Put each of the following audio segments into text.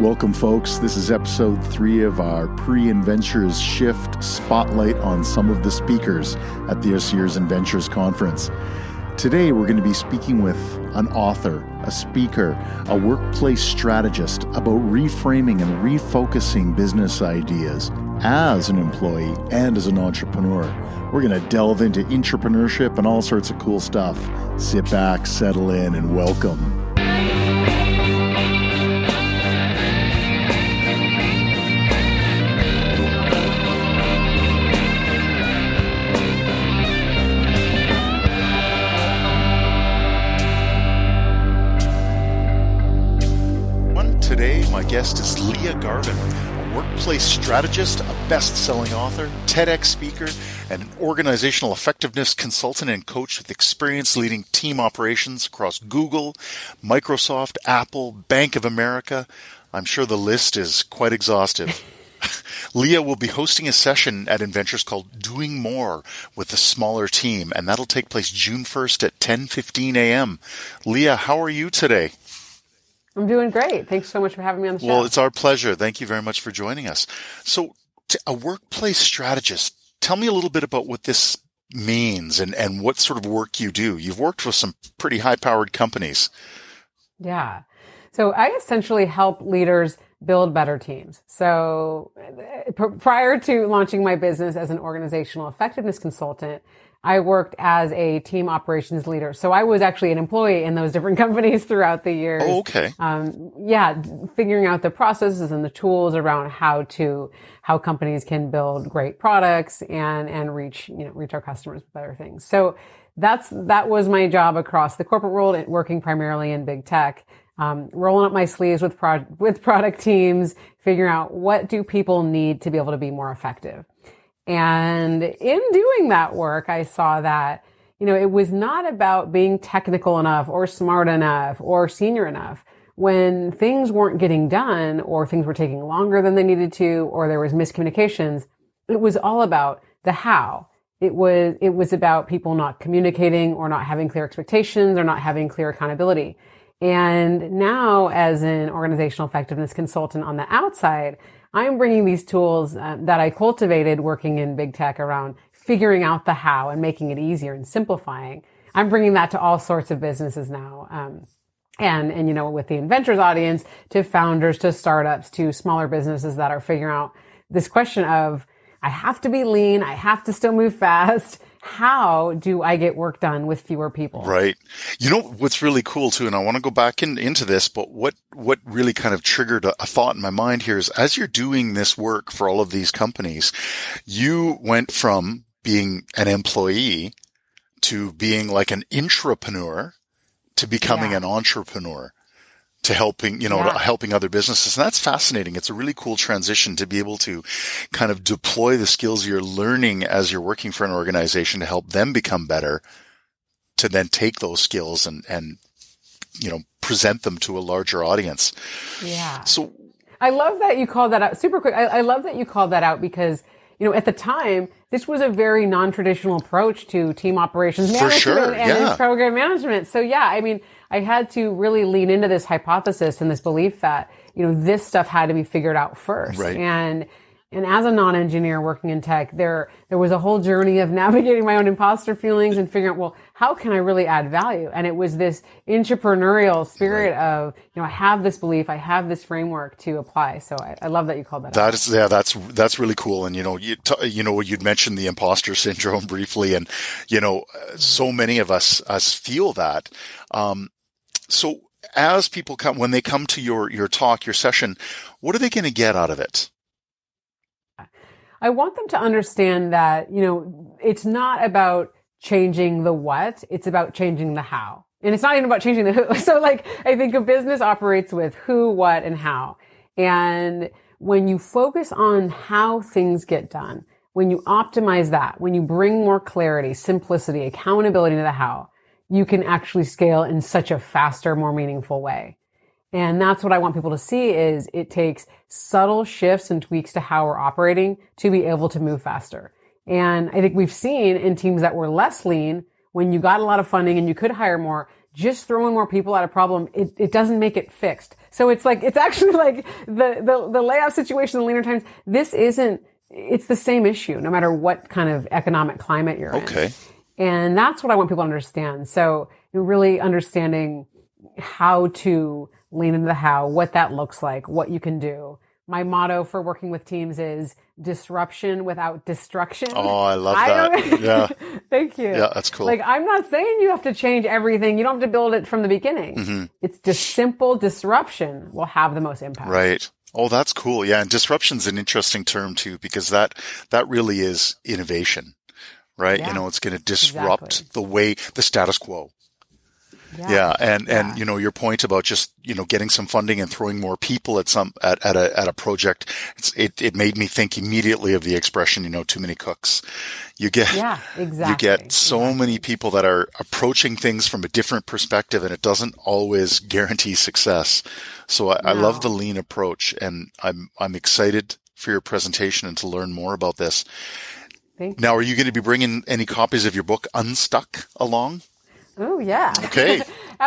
Welcome, folks. This is episode 3 of our pre-InVentures Shift spotlight on some of the speakers at this year's InVentures conference. Today, we're going to be speaking with an author, a speaker, a workplace strategist about reframing and refocusing business ideas as an employee and as an entrepreneur. We're going to delve into intrapreneurship and all sorts of cool stuff. Sit back, settle in, and welcome. My guest is Leah Garvin, a workplace strategist, a best-selling author, TEDx speaker, and an organizational effectiveness consultant and coach with experience leading team operations across Google, Microsoft, Apple, Bank of America. I'm sure the list is quite exhaustive. Leah will be hosting a session at InVentures called Doing More with a Smaller Team, and that'll take place June 1st at 10:15 a.m. Leah, how are you today? I'm doing great. Thanks so much for having me on the show. Well, it's our pleasure. Thank you very much for joining us. So, a workplace strategist, tell me a little bit about what this means and what sort of work you do. You've worked with some pretty high-powered companies. Yeah. So, I essentially help leaders build better teams. So, prior to launching my business as an organizational effectiveness consultant, I worked as a team operations leader. So I was actually an employee in those different companies throughout the years. Oh, okay. Figuring out the processes and the tools around how companies can build great products and reach our customers with better things. So that was my job across the corporate world and working primarily in big tech. Rolling up my sleeves with product teams, figuring out what do people need to be able to be more effective. And in doing that work, I saw that, it was not about being technical enough or smart enough or senior enough. When things weren't getting done or things were taking longer than they needed to, or there was miscommunications, it was all about the how. It was about people not communicating or not having clear expectations or not having clear accountability. And now, as an organizational effectiveness consultant on the outside, I'm bringing these tools that I cultivated working in big tech around figuring out the how and making it easier and simplifying. I'm bringing that to all sorts of businesses now. And with the InVentures audience, to founders, to startups, to smaller businesses that are figuring out this question of, I have to be lean. I have to still move fast. How do I get work done with fewer people? Right. What's really cool too, and I want to go back into this, but what really kind of triggered a thought in my mind here is, as you're doing this work for all of these companies, you went from being an employee to being like an intrapreneur to becoming an entrepreneur. To helping other businesses. And that's fascinating. It's a really cool transition to be able to kind of deploy the skills you're learning as you're working for an organization to help them become better, to then take those skills and present them to a larger audience. Yeah. So I love that you called that out super quick. I love that you called that out because, at the time, this was a very non-traditional approach to team operations management and program management. So I had to really lean into this hypothesis and this belief that, this stuff had to be figured out first. Right. And as a non-engineer working in tech, there was a whole journey of navigating my own imposter feelings and figuring out, well, how can I really add value? And it was this entrepreneurial spirit of, I have this belief, I have this framework to apply. So I love that you called that. That's really cool. And you'd mentioned the imposter syndrome briefly, and so many of us feel that. So as people come to your talk, your session, what are they going to get out of it? I want them to understand that, it's not about changing the what, it's about changing the how. And it's not even about changing the who. So I think a business operates with who, what, and how. And when you focus on how things get done, when you optimize that, when you bring more clarity, simplicity, accountability to the how, you can actually scale in such a faster, more meaningful way. And that's what I want people to see is it takes subtle shifts and tweaks to how we're operating to be able to move faster. And I think we've seen in teams that were less lean, when you got a lot of funding and you could hire more, just throwing more people at a problem, it doesn't make it fixed. So it's like, it's actually like the layoff situation, the leaner times. This isn't, it's the same issue, no matter what kind of economic climate you're in. Okay. And that's what I want people to understand. So really understanding how to lean into the how, what that looks like, what you can do. My motto for working with teams is disruption without destruction. Oh, I love that. Yeah. Thank you. Yeah, that's cool. Like, I'm not saying you have to change everything. You don't have to build it from the beginning. Mm-hmm. It's just simple disruption will have the most impact. Right. Oh, that's cool. Yeah. And disruption's an interesting term too, because that really is innovation, right? Yeah. You know, it's going to disrupt the way the status quo. Yeah. And you know, your point about just, you know, getting some funding and throwing more people at a project, it made me think immediately of the expression, you know, too many cooks. You get so many people that are approaching things from a different perspective, and it doesn't always guarantee success. So I love the lean approach, and I'm excited for your presentation and to learn more about this. Thank you. Now, are you going to be bringing any copies of your book Unstuck along? Oh, yeah. Okay.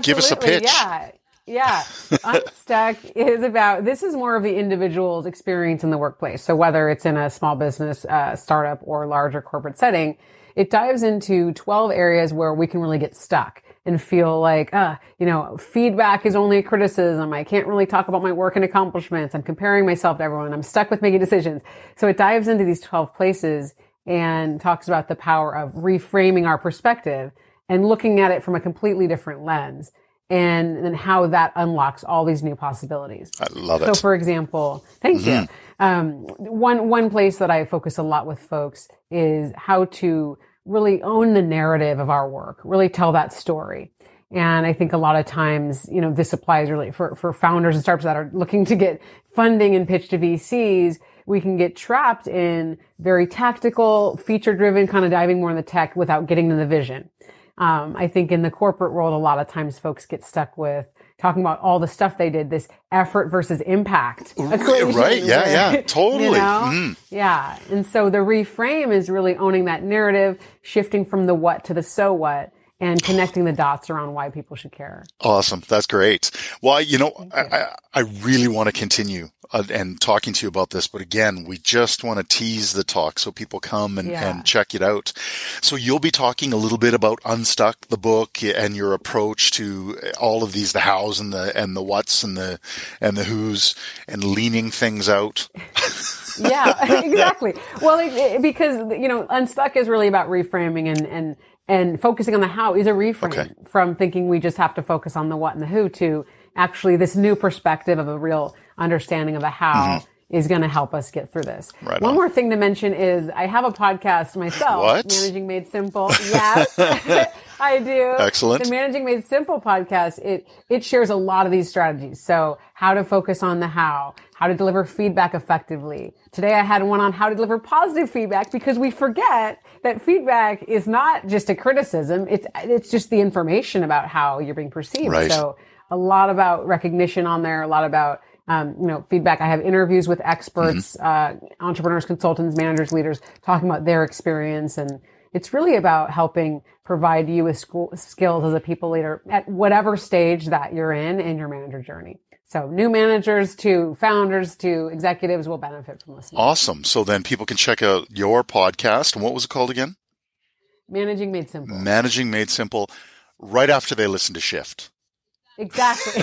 Give us a pitch. Yeah. Yeah. Unstuck is about, this is more of the individual's experience in the workplace. So whether it's in a small business, startup, or larger corporate setting, it dives into 12 areas where we can really get stuck and feel like, you know, feedback is only criticism. I can't really talk about my work and accomplishments. I'm comparing myself to everyone. I'm stuck with making decisions. So it dives into these 12 places and talks about the power of reframing our perspective and looking at it from a completely different lens, and then how that unlocks all these new possibilities. I love it. So for example, thank you. One place that I focus a lot with folks is how to really own the narrative of our work, really tell that story. And I think a lot of times, you know, this applies really for founders and startups that are looking to get funding and pitch to VCs. We can get trapped in very tactical, feature-driven, kind of diving more in the tech without getting to the vision. I think in the corporate world, a lot of times folks get stuck with talking about all the stuff they did, this effort versus impact. Equation, right. Yeah. Totally. You know? Yeah. And so the reframe is really owning that narrative, shifting from the what to the so what, and connecting the dots around why people should care. Awesome. That's great. Well, you know, I really want to continue and talking to you about this, but again, we just want to tease the talk so people come and check it out. So you'll be talking a little bit about Unstuck, the book, and your approach to all of these, the hows and the whats and the whos, and leaning things out. Yeah, exactly. Well, because, you know, Unstuck is really about reframing and focusing on the how is a reframe from thinking we just have to focus on the what and the who to actually this new perspective of a real understanding of the how is going to help us get through this. Right. One more thing to mention is I have a podcast myself, Managing Made Simple. Yes, I do. Excellent. The Managing Made Simple podcast, it shares a lot of these strategies. So how to focus on the how to deliver feedback effectively. Today I had one on how to deliver positive feedback, because we forget that feedback is not just a criticism. It's just the information about how you're being perceived. Right. So a lot about recognition on there, a lot about, you know, feedback. I have interviews with experts, entrepreneurs, consultants, managers, leaders, talking about their experience. And it's really about helping provide you with skills as a people leader at whatever stage that you're in your manager journey. So new managers to founders to executives will benefit from listening. Awesome. So then people can check out your podcast. And what was it called again? Managing Made Simple. Managing Made Simple, right after they listen to Shift. Exactly.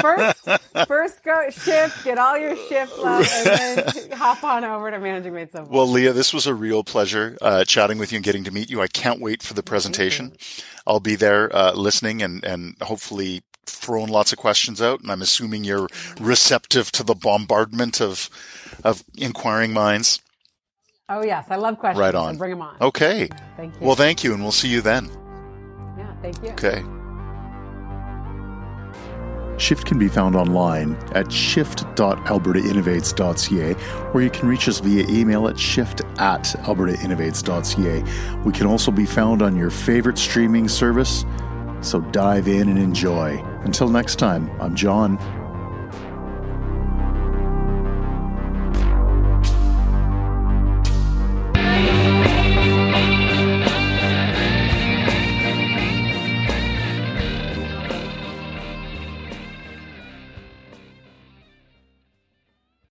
First go Shift, get all your Shift love, and then hop on over to Managing Made Simple. Well, Leah, this was a real pleasure chatting with you and getting to meet you. I can't wait for the presentation. I'll be there listening and hopefully throwing lots of questions out, and I'm assuming you're receptive to the bombardment of inquiring minds. Oh, yes. I love questions. Right on. So bring them on. Okay. Thank you. Well, thank you, and we'll see you then. Yeah, thank you. Okay. Shift can be found online at shift.albertainnovates.ca, or you can reach us via email at shift@albertainnovates.ca. We can also be found on your favorite streaming service, so dive in and enjoy. Until next time, I'm John.